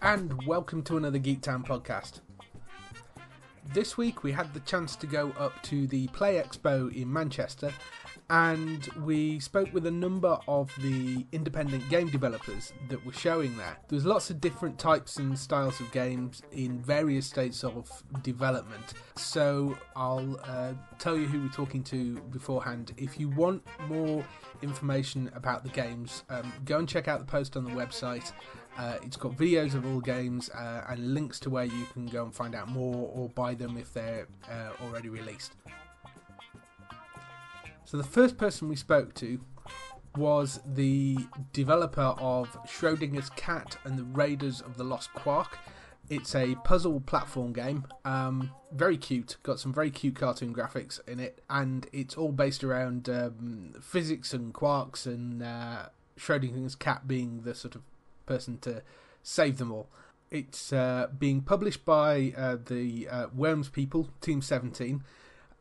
And welcome to another Geek Town podcast. This week we had the chance to go up to the Play Expo in Manchester, and we spoke with a number of the independent game developers that were showing there. There was lots of different types and styles of games in various states of development. So I'll tell you who we're talking to beforehand. If you want more information about the games, go and check out the post on the website. It's got videos of all games and links to where you can go and find out more or buy them if they're already released. So the first person we spoke to was the developer of Schrodinger's Cat and the Raiders of the Lost Quark. It's a puzzle platform game, very cute, got some very cute cartoon graphics in it, and it's all based around physics and quarks and Schrodinger's cat being the sort of person to save them all. It's being published by the Worms people, Team 17,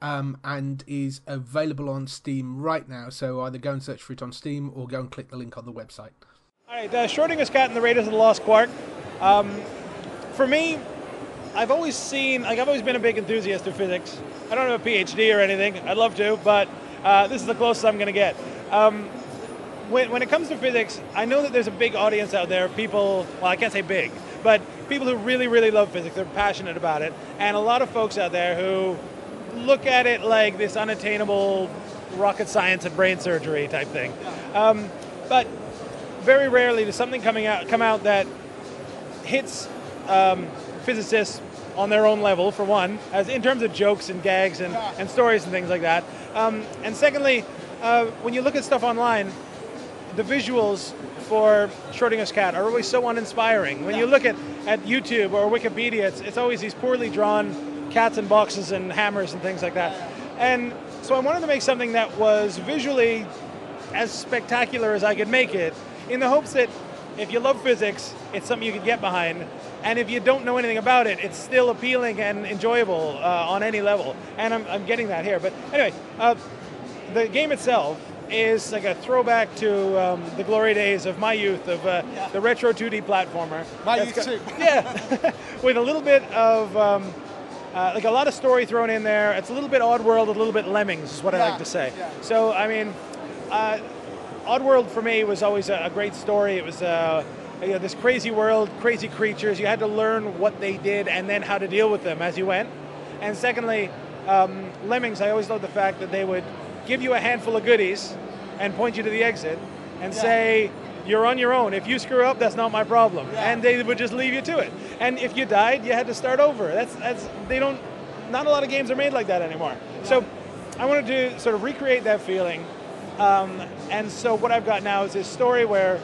and is available on Steam right now, so either go and search for it on Steam or go and click the link on the website. Alright, Schrodinger's Cat and the Raiders of the Lost Quark. For me, I've always been a big enthusiast of physics. I don't have a PhD or anything, I'd love to, but this is the closest I'm going to get. When it comes to physics, I know that there's a big audience out there, people, well, I can't say big, but people who really, really love physics, they're passionate about it, and a lot of folks out there who look at it like this unattainable rocket science and brain surgery type thing. But very rarely does something come out that hits physicists on their own level, for one, as in terms of jokes and gags and stories and things like that. And secondly, when you look at stuff online, the visuals for Schrodinger's Cat are always so uninspiring. When you look at YouTube or Wikipedia, it's always these poorly drawn cats and boxes and hammers and things like that. And so I wanted to make something that was visually as spectacular as I could make it, in the hopes that if you love physics, it's something you could get behind. And if you don't know anything about it, it's still appealing and enjoyable on any level. And I'm getting that here. But anyway, the game itself is like a throwback to the glory days of my youth, of the retro 2D platformer. My youth too. Yeah, with a little bit of, like a lot of story thrown in there. It's a little bit Oddworld, a little bit Lemmings is what I like to say. Yeah. So, I mean, Oddworld for me was always a great story. It was this crazy world, crazy creatures. You had to learn what they did and then how to deal with them as you went. And secondly, Lemmings, I always loved the fact that they would give you a handful of goodies and point you to the exit and say, you're on your own. If you screw up, that's not my problem. Yeah. And they would just leave you to it. And if you died, you had to start over. Not a lot of games are made like that anymore. Yeah. So I wanted to sort of recreate that feeling. And so what I've got now is this story where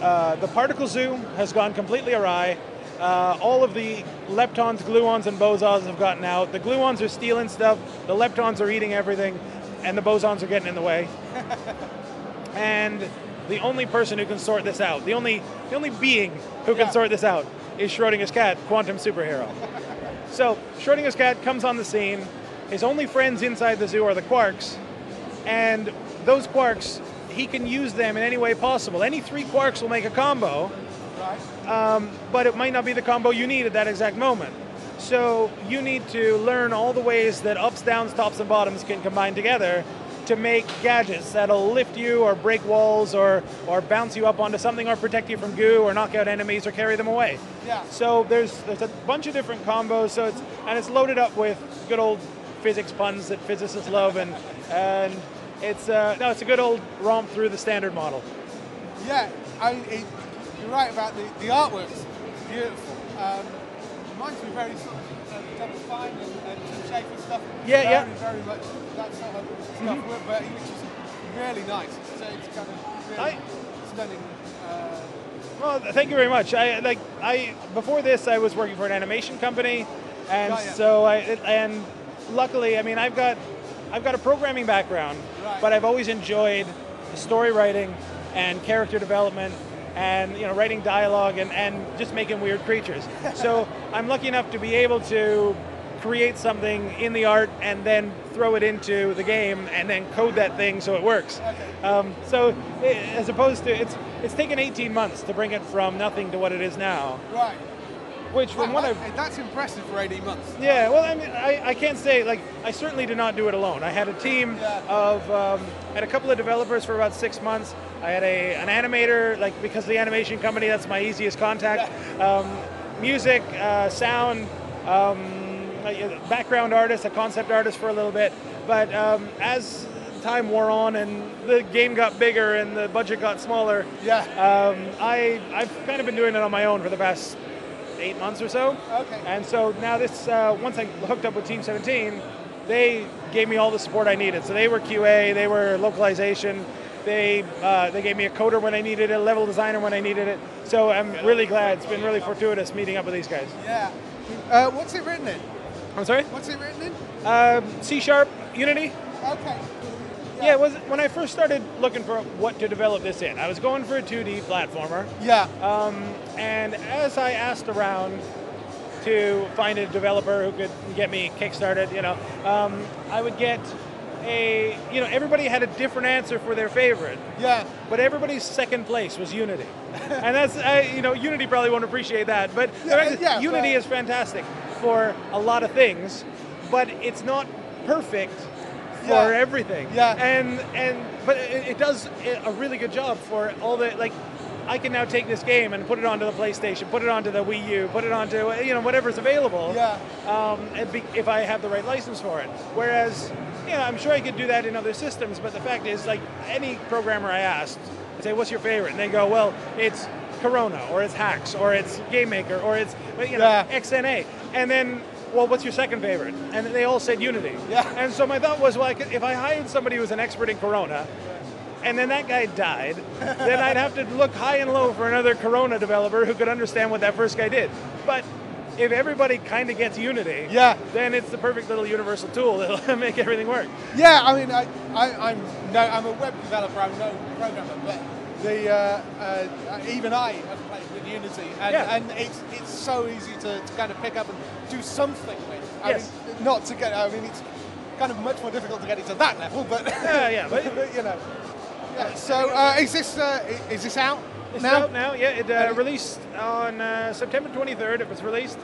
the particle zoo has gone completely awry. All of the leptons, gluons, and bosons have gotten out. The gluons are stealing stuff. The leptons are eating everything. And the bosons are getting in the way. And the only person who can sort this out, the only being who can sort this out is Schrodinger's Cat, quantum superhero. So Schrodinger's Cat comes on the scene. His only friends inside the zoo are the quarks. And those quarks, he can use them in any way possible. Any three quarks will make a combo. Right. But it might not be the combo you need at that exact moment. So you need to learn all the ways that ups, downs, tops, and bottoms can combine together to make gadgets that'll lift you or break walls or bounce you up onto something or protect you from goo or knock out enemies or carry them away. Yeah. So there's a bunch of different combos. So it's loaded up with good old physics puns that physicists love, and it's a good old romp through the standard model. Yeah, you're right about the artwork's beautiful. Reminds me very sort of Double Fine and Shape and stuff. Yeah, very much that sort of stuff, but it was just really nice. So it's kind of really stunning. Well, thank you very much. Before this, I was working for an animation company, and luckily, I mean, I've got a programming background, but I've always enjoyed story writing and character development and, you know, writing dialogue and just making weird creatures. So I'm lucky enough to be able to create something in the art and then throw it into the game and then code that thing so it works. Okay. As opposed to, it's taken 18 months to bring it from nothing to what it is now. Right. Which from what that's impressive for 18 months. Yeah, well, I mean, I can't say, like, I certainly did not do it alone. I had a team of, had a couple of developers for about 6 months. I had an animator, like, because the animation company, that's my easiest contact. Music, sound, background artist, a concept artist for a little bit. But as time wore on and the game got bigger and the budget got smaller, I've kind of been doing it on my own for the past 8 months or so. Okay. And so now this, once I hooked up with Team 17, they gave me all the support I needed. So they were QA, they were localization, they gave me a coder when I needed it, a level designer when I needed it. So I'm really glad. It's been really fortuitous meeting up with these guys. Yeah. What's it written in? I'm sorry? What's it written in? C#, Unity. Okay. Yeah, when I first started looking for what to develop this in, I was going for a 2D platformer. Yeah. And as I asked around to find a developer who could get me kickstarted, you know, I would get everybody had a different answer for their favorite. Yeah. But everybody's second place was Unity. And that's, Unity probably won't appreciate that, but Unity is fantastic for a lot of things, but it's not perfect for everything, but it does a really good job for all the, like, I can now take this game and put it onto the PlayStation, put it onto the Wii U, put it onto, you know, whatever's available, if I have the right license for it. Whereas, you know, I'm sure I could do that in other systems, but the fact is, like, any programmer I asked, I say, what's your favorite? And they go, well, it's Corona, or it's Hacks, or it's Game Maker, or it's, you know, XNA, and then, well, what's your second favorite? And they all said Unity. Yeah. And so my thought was, well, if I hired somebody who was an expert in Corona, and then that guy died, then I'd have to look high and low for another Corona developer who could understand what that first guy did. But if everybody kind of gets Unity, then it's the perfect little universal tool that'll make everything work. Yeah, I mean, I'm a web developer, I'm no programmer, but even I have played with Unity, and it's so easy to kind of pick up and do something with. I mean, not to get. I mean, it's kind of much more difficult to get it to that level, but but you know. Yeah. So is this out? It's now? Out now. Yeah, it released on September 23rd. It was released.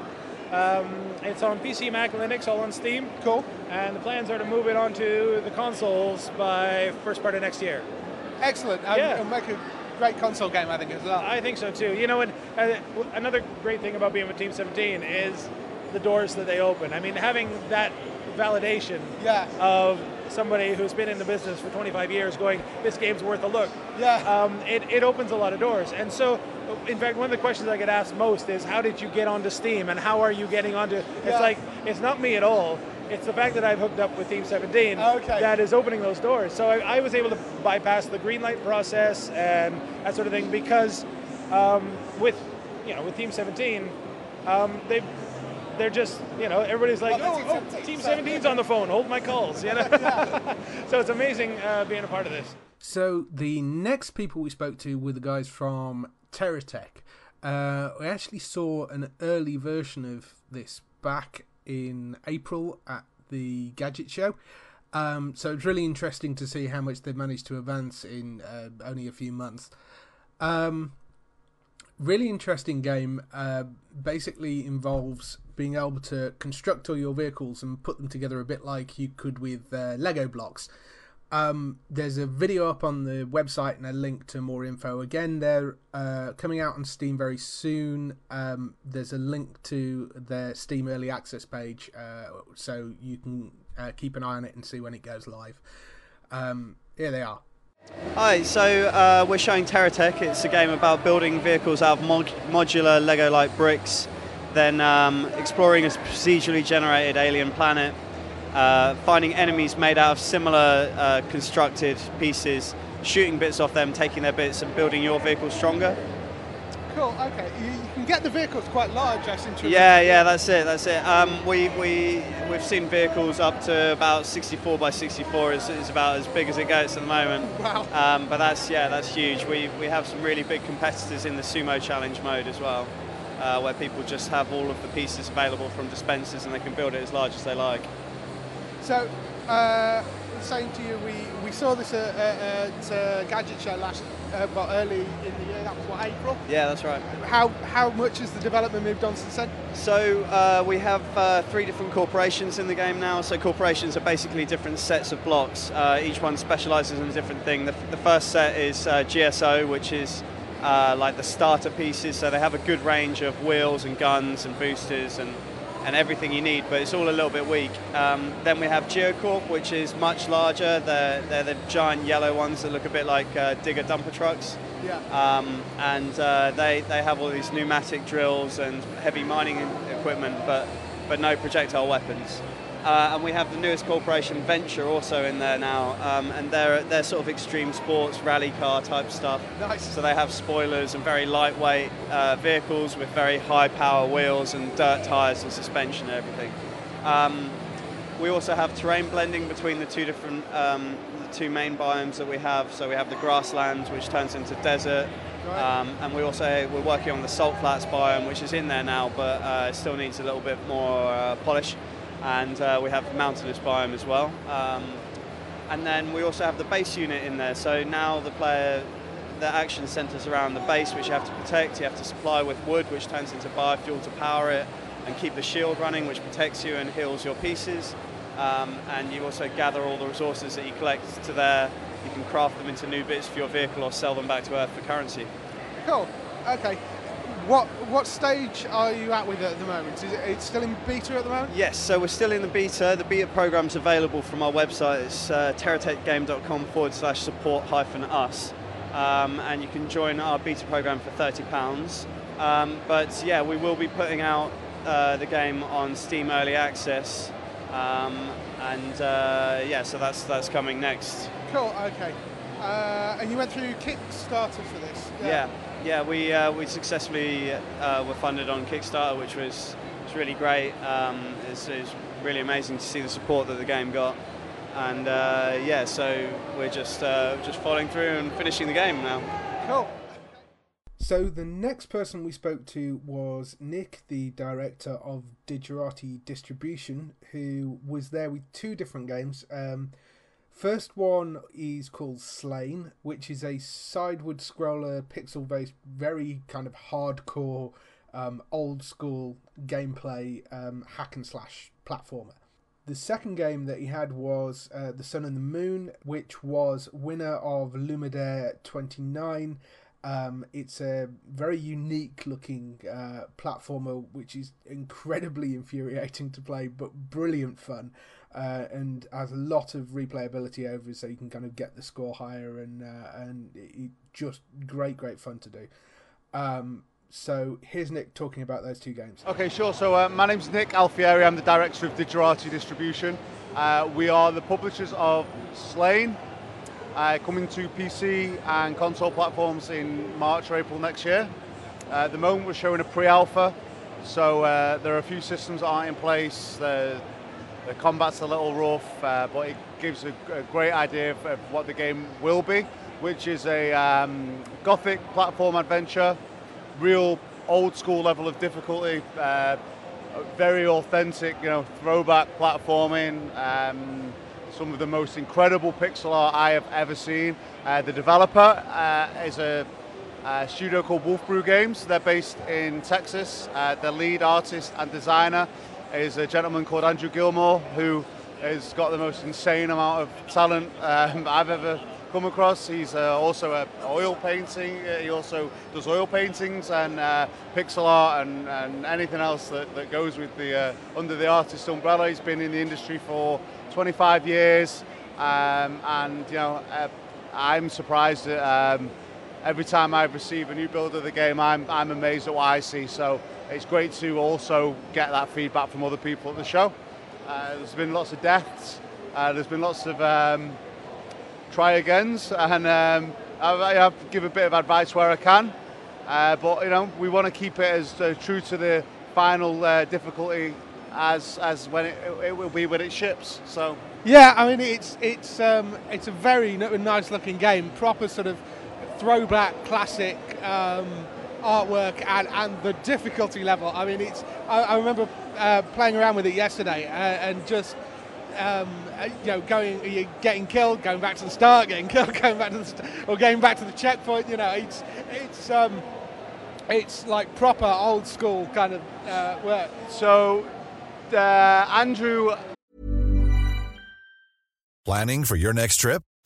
It's on PC, Mac, Linux, all on Steam. Cool. And the plans are to move it onto the consoles by first part of next year. Excellent. It'll make a great console game, I think, as well. I think so, too. You know, and another great thing about being with Team 17 is the doors that they open. I mean, having that validation of somebody who's been in the business for 25 years going, this game's worth a look, it opens a lot of doors. And so, in fact, one of the questions I get asked most is, how did you get onto Steam, and how are you getting onto it? It's like, it's not me at all. It's the fact that I've hooked up with Team 17 that is opening those doors. So I was able to bypass the green light process and that sort of thing because with Team 17, they're just, you know, everybody's like, Team 17's on the phone, hold my calls, you know. So it's amazing being a part of this. So the next people we spoke to were the guys from TerraTech. We actually saw an early version of this back in April at the Gadget Show, so it's really interesting to see how much they've managed to advance in only a few months. Really interesting game. Basically involves being able to construct all your vehicles and put them together a bit like you could with Lego blocks, There's a video up on the website and a link to more info. Again, they're coming out on Steam very soon. There's a link to their Steam Early Access page, so you can keep an eye on it and see when it goes live. Here they are. Hi, so we're showing TerraTech. It's a game about building vehicles out of modular Lego-like bricks, then exploring a procedurally generated alien planet, finding enemies made out of similar constructed pieces, shooting bits off them, taking their bits and building your vehicle stronger. Cool, okay. You can get the vehicles quite large, I seem to remember. Yeah, that's it. We've seen vehicles up to about 64 by 64 is about as big as it goes at the moment. Wow. But that's huge. We have some really big competitors in the Sumo Challenge mode as well. Where people just have all of the pieces available from dispensers and they can build it as large as they like. So, saying to you, we saw this at Gadget Show early in the year. That was April? Yeah, that's right. How much has the development moved on since then? So we have three different corporations in the game now. So corporations are basically different sets of blocks. Each one specialises in a different thing. The first set is GSO, which is like the starter pieces, so they have a good range of wheels and guns and boosters and everything you need, but it's all a little bit weak. Then we have Geocorp, which is much larger. They're the giant yellow ones that look a bit like digger dumper trucks. Yeah. They have all these pneumatic drills and heavy mining equipment, but no projectile weapons. And we have the newest corporation, Venture, also in there now, and they're sort of extreme sports, rally car type stuff. Nice. So they have spoilers and very lightweight vehicles with very high power wheels and dirt tyres and suspension and everything. We also have terrain blending between the two different, the two main biomes that we have. So we have the grasslands, which turns into desert, and we're working on the salt flats biome, which is in there now, but still needs a little bit more polish. And we have the mountainous biome as well. And then we also have the base unit in there. So now the player, the action centers around the base, which you have to protect. You have to supply with wood, which turns into biofuel to power it, and keep the shield running, which protects you and heals your pieces. And you also gather all the resources that you collect to there. You can craft them into new bits for your vehicle or sell them back to Earth for currency. Cool, okay. What stage are you at with it at the moment? Is it still in beta at the moment? Yes, so we're still in the beta. The beta program's available from our website. It's terratechgame.com/support-us. And you can join our beta program for £30. But yeah, we will be putting out the game on Steam Early Access. So that's coming next. Cool, okay. And you went through Kickstarter for this? Yeah. Yeah, we successfully were funded on Kickstarter, which was really great. It's really amazing to see the support that the game got, and so we're just following through and finishing the game now. Cool. So the next person we spoke to was Nick, the director of Digerati Distribution, who was there with two different games. First one is called Slain, which is a sideward scroller, pixel-based, very kind of hardcore, old-school gameplay hack-and-slash platformer. The second game that he had was The Sun and the Moon, which was winner of Ludum Dare 29. It's a very unique-looking platformer, which is incredibly infuriating to play, but brilliant fun. And has a lot of replayability over, so you can kind of get the score higher, and it just great fun to do. So here's Nick talking about those two games. Okay, sure. So my name's Nick Alfieri. I'm the director of Digerati Distribution. We are the publishers of Slain, coming to PC and console platforms in March or April next year. At the moment, we're showing a pre-alpha, so there are a few systems that aren't in place. The combat's a little rough, but it gives a great idea of what the game will be, which is a gothic platform adventure, real old school level of difficulty, very authentic, throwback platforming, some of the most incredible pixel art I have ever seen. The developer is a studio called Wolfbrew Games. They're based in Texas. The lead artist and designer is a gentleman called Andrew Gilmore, who has got the most insane amount of talent I've ever come across. He's also an oil painting. He also does oil paintings and pixel art and anything else that goes with the under the artist umbrella. He's been in the industry for 25 years, and you know, I'm surprised that every time I receive a new build of the game, I'm amazed at what I see. So it's great to also get that feedback from other people at the show. There's been lots of deaths. There's been lots of try agains, and I give a bit of advice where I can, but you know, we want to keep it as true to the final difficulty as when it will be when it ships. So yeah, I mean, it's a very nice looking game, proper sort of throwback classic artwork, and the difficulty level. I mean, I remember playing around with it yesterday and just. You know, getting killed, going back to the start, getting killed, going back to the or going back to the checkpoint. You know, it's like proper old school kind of work. So, Andrew, planning for your next trip?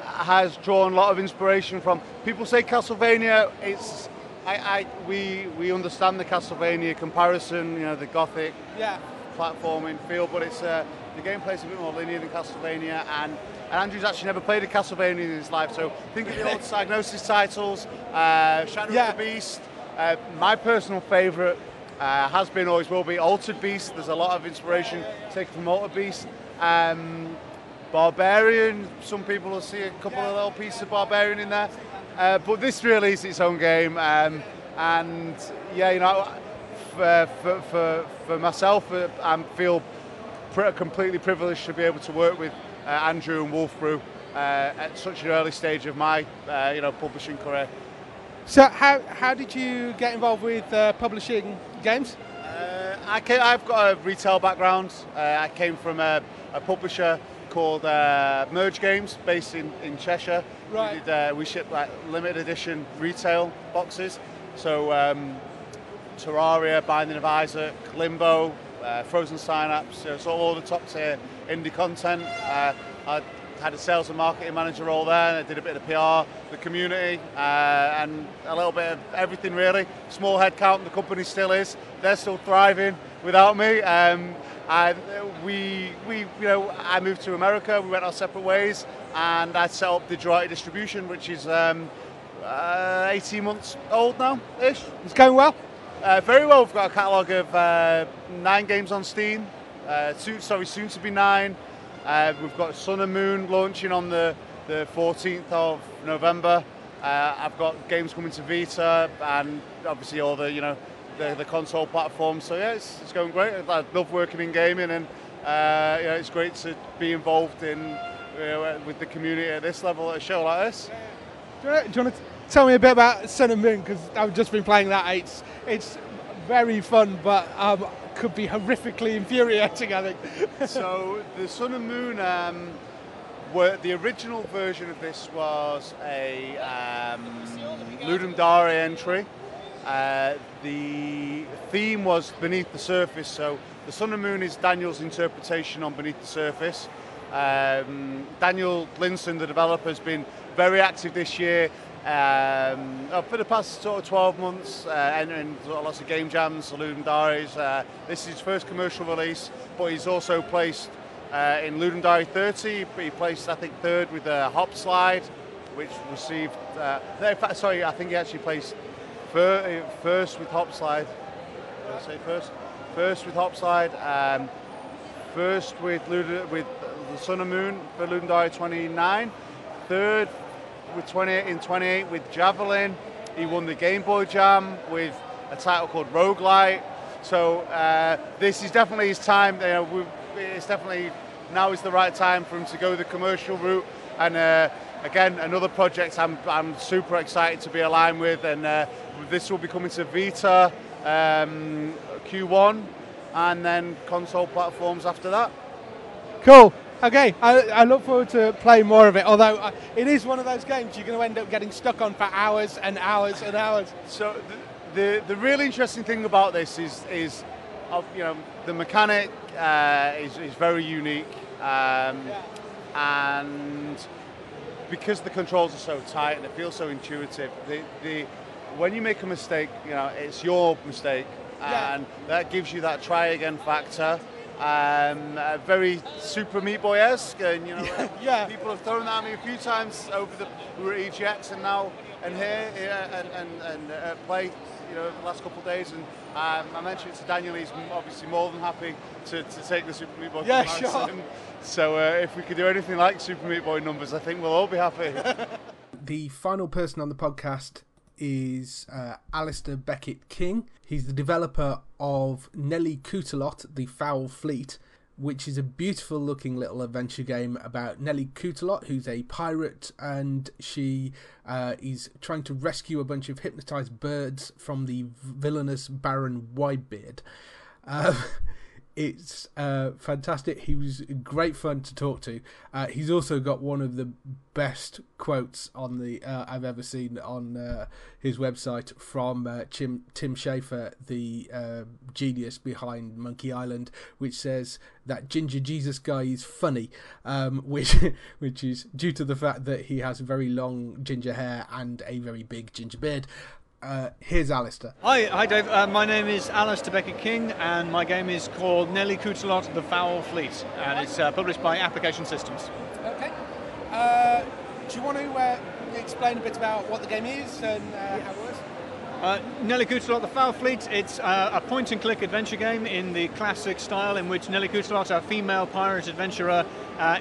Has drawn a lot of inspiration from. People say Castlevania. It's we understand the Castlevania comparison, you know, the gothic platforming feel, but it's the gameplay's a bit more linear than Castlevania, and Andrew's actually never played a Castlevania in his life, so think of the old Psygnosis titles, Shadow of the Beast. My personal favourite has been, always will be, Altered Beast. There's a lot of inspiration taken from Altered Beast. Barbarian, some people will see a couple of little pieces of Barbarian in there. But this really is its own game, and yeah, you know, for myself, I feel completely privileged to be able to work with Andrew and Wolfbrew at such an early stage of my publishing career. So how did you get involved with publishing games? I've got a retail background. I came from a publisher called Merge Games, based in Cheshire. Right. We shipped like limited edition retail boxes, so Terraria, Binding of Isaac, Limbo, Frozen Synapse, you know, so all the top tier indie content. I had a sales and marketing manager role there, and I did a bit of PR, the community, and a little bit of everything really. Small headcount, the company still is. They're still thriving without me. I moved to America. We went our separate ways, and I set up Digerati Distribution, which is 18 months old now ish. It's going well, very well. We've got a catalogue of 9 games on Steam, soon to be 9. We've got Sun and Moon launching on the 14th of November. I've got games coming to Vita, and obviously all the console platform. So yeah, it's going great. I love working in gaming, and it's great to be involved in with the community at this level at a show like this. Do you want to tell me a bit about Sun and Moon, because I've just been playing that. It's very fun, but could be horrifically infuriating, I think. So the Sun and Moon, were the original version of this was a Ludum Dare entry. The theme was Beneath the Surface, so the Sun and Moon is Daniel's interpretation on Beneath the Surface. Daniel Linson, the developer, has been very active this year, for the past sort of 12 months, entering lots of game jams, Ludum Dare's. This is his first commercial release, but he's also placed in Ludum Dare 30, he placed, I think, third with Hopslide, which received, I think he actually placed first with Hopslide. Did I say first? First with Hopslide. First with the Sun and Moon for Ludum Dare 29. Third with 28 with Javelin. He won the Game Boy Jam with a title called Roguelite. So this is definitely his time. You know, it's definitely, now is the right time for him to go the commercial route. And again, another project I'm super excited to be aligned with. And this will be coming to Vita, Q1, and then console platforms after that. Cool. Okay, I look forward to playing more of it, although it is one of those games you're going to end up getting stuck on for hours and hours and hours. So the really interesting thing about this is you know, the mechanic is very unique, and because the controls are so tight and it feels so intuitive, when you make a mistake, you know, it's your mistake, and that gives you that try again factor. Very Super Meat Boy-esque, and you know, people have thrown that at me a few times over the EGX and now and here and Play, you know, the last couple of days. And I mentioned it to Daniel, he's obviously more than happy to take the Super Meat Boy. Yeah, sure. So if we could do anything like Super Meat Boy numbers, I think we'll all be happy. The final person on the podcast is Alistair Beckett King. He's the developer of Nelly Cootalot The Fowl Fleet, which is a beautiful looking little adventure game about Nelly Cootalot, who's a pirate, and she is trying to rescue a bunch of hypnotized birds from the villainous Baron Whitebeard. It's fantastic. He was great fun to talk to. He's also got one of the best quotes on the I've ever seen on his website from Tim Schafer, the genius behind Monkey Island, which says that Ginger Jesus guy is funny, which is due to the fact that he has very long ginger hair and a very big ginger beard. Here's Alistair. Hi Dave, my name is Alistair Beckett King and my game is called Nelly Cootalot The Fowl Fleet, and it's published by Application Systems. Okay. Do you want to explain a bit about what the game is and how it works? Nelly Cootalot The Fowl Fleet, it's a point and click adventure game in the classic style in which Nelly Cootalot, a female pirate adventurer,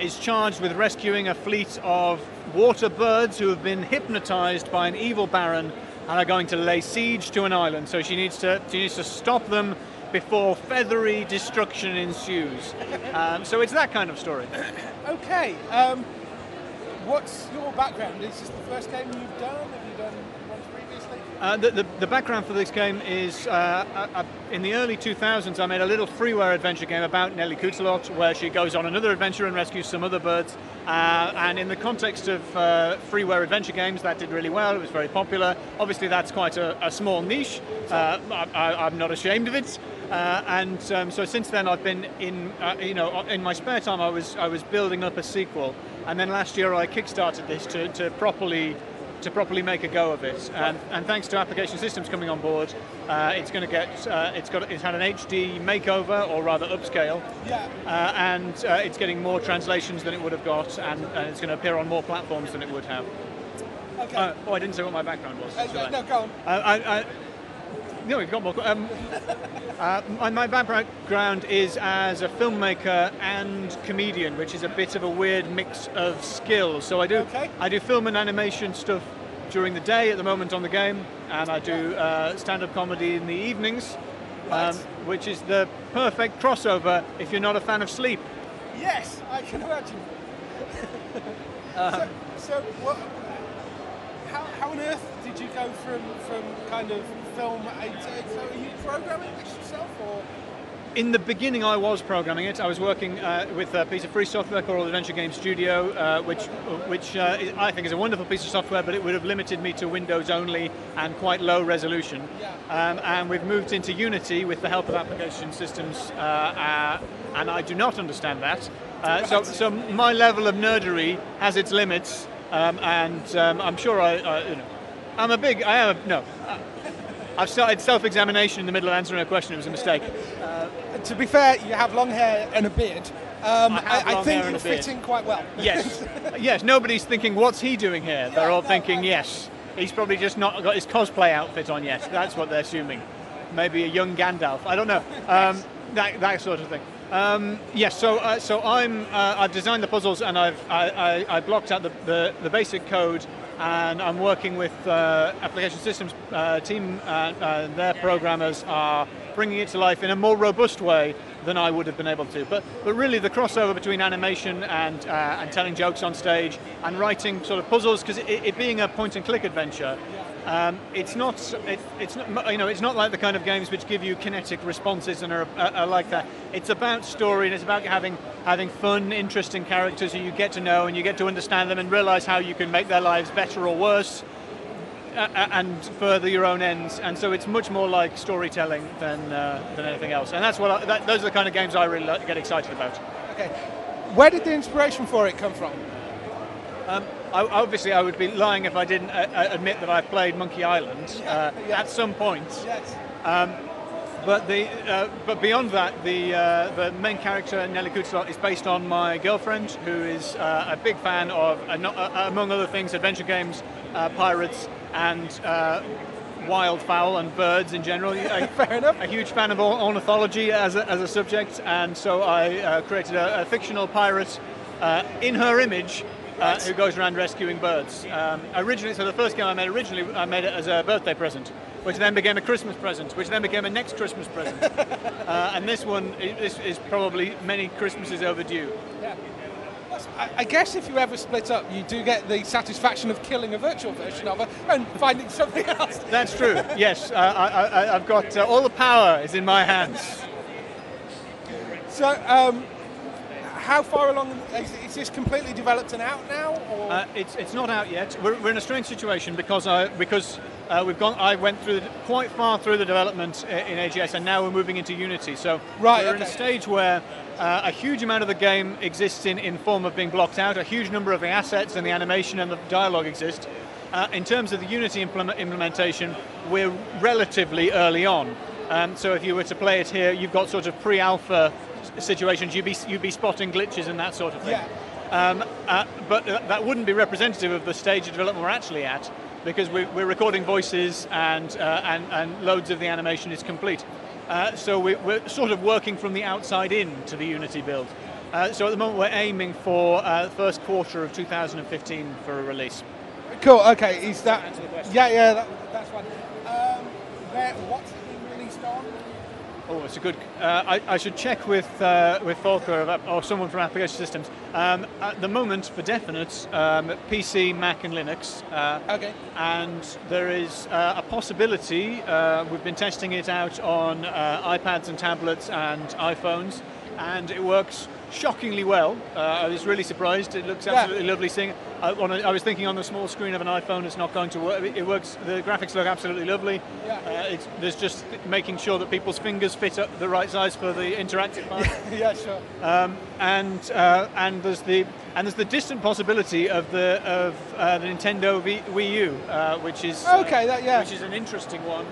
is charged with rescuing a fleet of water birds who have been hypnotized by an evil baron and are going to lay siege to an island, so she needs to stop them before feathery destruction ensues. So it's that kind of story. Okay. What's your background? Is this the first game you've done? Have you done one previously? The background for this game is in the early 2000s. I made a little freeware adventure game about Nelly Cootalot, where she goes on another adventure and rescues some other birds. And in the context of freeware adventure games, that did really well. It was very popular. Obviously, that's quite a small niche. I'm not ashamed of it. So since then, I've been in my spare time, I was building up a sequel. And then last year, I kickstarted this to properly make a go of it. And thanks to Application Systems coming on board, it's going to get it's had an HD makeover, or rather upscale. Yeah. And it's getting more translations than it would have got, and it's going to appear on more platforms than it would have. Okay. I didn't say what my background was. No, go on. No, we've got more. My background is as a filmmaker and comedian, which is a bit of a weird mix of skills. So I do film and animation stuff during the day at the moment on the game, and I do stand-up comedy in the evenings, which is the perfect crossover if you're not a fan of sleep. Yes, I can imagine. So what? How on earth did you go from kind of film? So are you programming this yourself, or? In the beginning, I was programming it. I was working with a piece of free software called Adventure Game Studio, which I think is a wonderful piece of software, but it would have limited me to Windows only and quite low resolution. Yeah. And we've moved into Unity with the help of Application Systems, and I do not understand that. So my level of nerdery has its limits. I'm sure I've started self-examination in the middle of answering a question. It was a mistake. To be fair, you have long hair and a beard. I think you fit in quite well. Yes. Yes, nobody's thinking, what's he doing here? They're all thinking, yes, he's probably just not got his cosplay outfit on yet. That's what they're assuming. Maybe a young Gandalf. I don't know. That sort of thing. So I've designed the puzzles, and I blocked out the basic code, and I'm working with Application Systems team. Their programmers are bringing it to life in a more robust way than I would have been able to. But really the crossover between animation and telling jokes on stage and writing sort of puzzles, because it being a point and click adventure, it's not like the kind of games which give you kinetic responses and are like that. It's about story, and it's about having fun, interesting characters who you get to know and you get to understand them and realize how you can make their lives better or worse, and further your own ends. And so it's much more like storytelling than anything else. And that's those are the kind of games I really get excited about. Okay, where did the inspiration for it come from? I would be lying if I didn't admit that I played Monkey Island at some point. Yes. But beyond that, the main character, Nelly Cootalot, is based on my girlfriend, who is a big fan of, among other things, adventure games, pirates, and wildfowl and birds in general. Fair enough. A huge fan of ornithology as a subject, and so I created a fictional pirate in her image, who goes around rescuing birds. Originally, I made it as a birthday present, which then became a Christmas present, which then became a next Christmas present. And this one is probably many Christmases overdue. Yeah. I guess if you ever split up, you do get the satisfaction of killing a virtual version of it and finding something else. That's true, yes. I've got all the power is in my hands. So, how far along is this completely developed and out now? Or? It's not out yet. We're in a strange situation because we've gone. I went through quite far through the development in AGS, and now we're moving into Unity. So we're in a stage where a huge amount of the game exists in form of being blocked out. A huge number of the assets and the animation and the dialogue exist. In terms of the Unity implementation, we're relatively early on. So if you were to play it here, you've got sort of pre-alpha situations, you'd be spotting glitches and that sort of thing. Yeah. But that wouldn't be representative of the stage of development we're actually at, because we're recording voices and loads of the animation is complete. So we're sort of working from the outside in to the Unity build. So at the moment we're aiming for the first quarter of 2015 for a release. Cool, okay. Is that... Answer the question. Yeah, that's fine. What's it being released on? Oh, it's a good... I should check with Volker or someone from Application Systems. At the moment, for definite, PC, Mac and Linux. Okay. And there is a possibility, we've been testing it out on iPads and tablets and iPhones, and it works shockingly well. I was really surprised. It looks absolutely lovely seeing it. I was thinking on the small screen of an iPhone it's not going to work. It works. The graphics look absolutely lovely. Yeah. There's just making sure that people's fingers fit up the right size for the interactive part. Yeah, sure. And there's the distant possibility of the Nintendo Wii U, which is which is an interesting one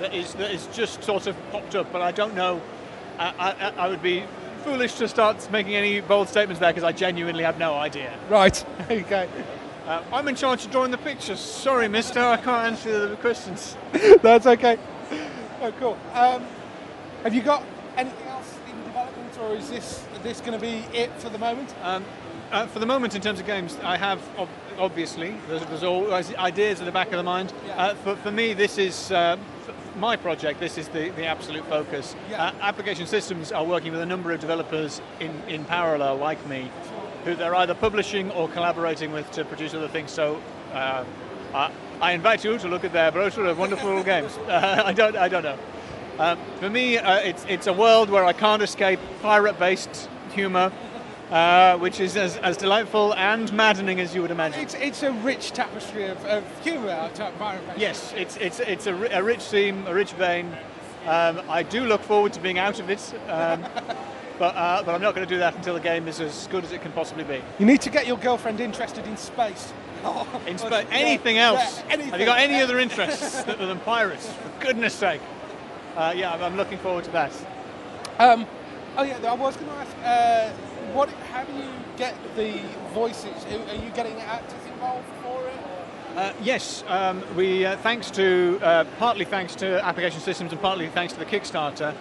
that is just sort of popped up. But I don't know. I would be foolish to start making any bold statements there, because I genuinely have no idea. Right, okay. I'm in charge of drawing the pictures. Sorry, mister, I can't answer the questions. That's okay. Oh, cool. Have you got anything else in development, or is this going to be it for the moment? For the moment, in terms of games, I have, obviously, there's always ideas at the back of the mind. Yeah. For me, this is... my project, this is the absolute focus. Yeah. Application Systems are working with a number of developers in parallel, like me, who they're either publishing or collaborating with to produce other things. So I invite you to look at their brochure of wonderful games. I don't know. For me, it's a world where I can't escape pirate-based humour, which is as delightful and maddening as you would imagine. It's a rich tapestry of humour out of pirate base. Yes, it's a rich seam, a rich vein. I do look forward to being out of it, but I'm not going to do that until the game is as good as it can possibly be. You need to get your girlfriend interested in space. Anything else? Yeah, anything. Have you got any other interests other than pirates? For goodness sake. I'm looking forward to that. I was going to ask... how do you get the voices? Are you getting actors involved for it? Yes, partly thanks to Application Systems and partly thanks to the Kickstarter,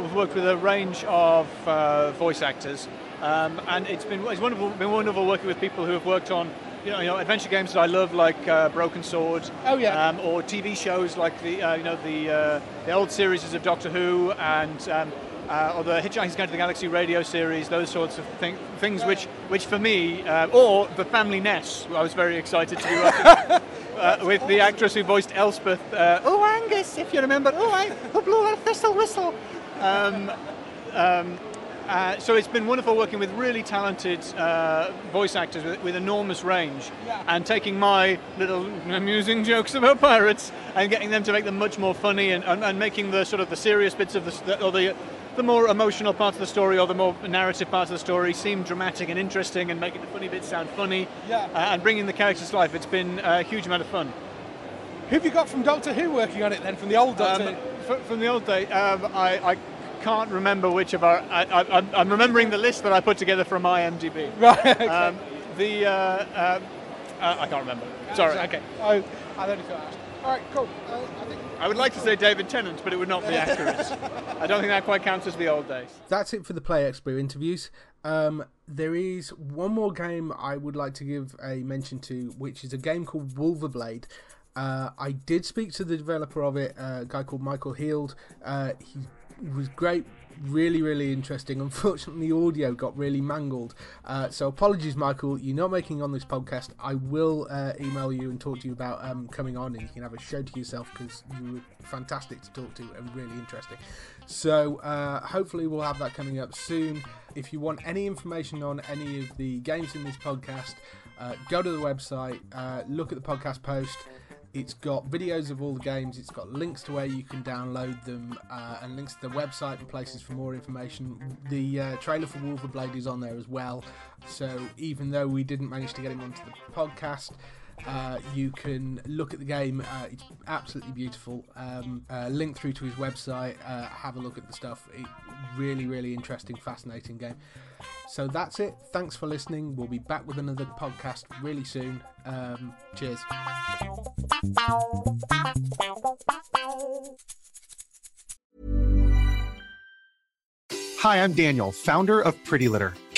we've worked with a range of voice actors, and it's been wonderful working with people who have worked on adventure games that I love, like Broken Sword. Oh yeah. Or TV shows like the old series of Doctor Who and. or the Hitchhiker's Guide to the Galaxy radio series, those sorts of things which for me, or The Family Nest, I was very excited to be working with the actress who voiced Elspeth, oh Angus, if you remember, oh I blew a thistle whistle. So it's been wonderful working with really talented voice actors with enormous range, and taking my little amusing jokes about pirates and getting them to make them much more funny, and making the sort of the serious bits of the more emotional parts of the story or the more narrative parts of the story seem dramatic and interesting, and making the funny bits sound funny, and bringing the characters to life. It's been a huge amount of fun. Who have you got from Doctor Who working on it then, from the old Doctor Who? From the old day, I can't remember which of our... I'm remembering the list that I put together from IMDb. Right, okay. I can't remember. Sorry. Okay. I don't need to ask. All right, cool. I would like to say David Tennant, but it would not be accurate. I don't think that quite counts as the old days. That's it for the Play Expo interviews. There is one more game I would like to give a mention to, which is a game called Wolverblade. I did speak to the developer of it, a guy called Michael Heald. It was great, really, really interesting. Unfortunately, the audio got really mangled. So apologies, Michael, you're not making on this podcast. I will email you and talk to you about coming on, and you can have a show to yourself, because you were fantastic to talk to and really interesting. So hopefully we'll have that coming up soon. If you want any information on any of the games in this podcast, go to the website, look at the podcast post. It's got videos of all the games, it's got links to where you can download them, and links to the website and places for more information. The trailer for Wolverblade is on there as well, so even though we didn't manage to get him onto the podcast, you can look at the game. It's absolutely beautiful. Link through to his website, have a look at the stuff. It, really, really interesting, fascinating game. So that's it. Thanks for listening. We'll be back with another podcast really soon. Cheers. Hi, I'm Daniel, founder of Pretty Litter.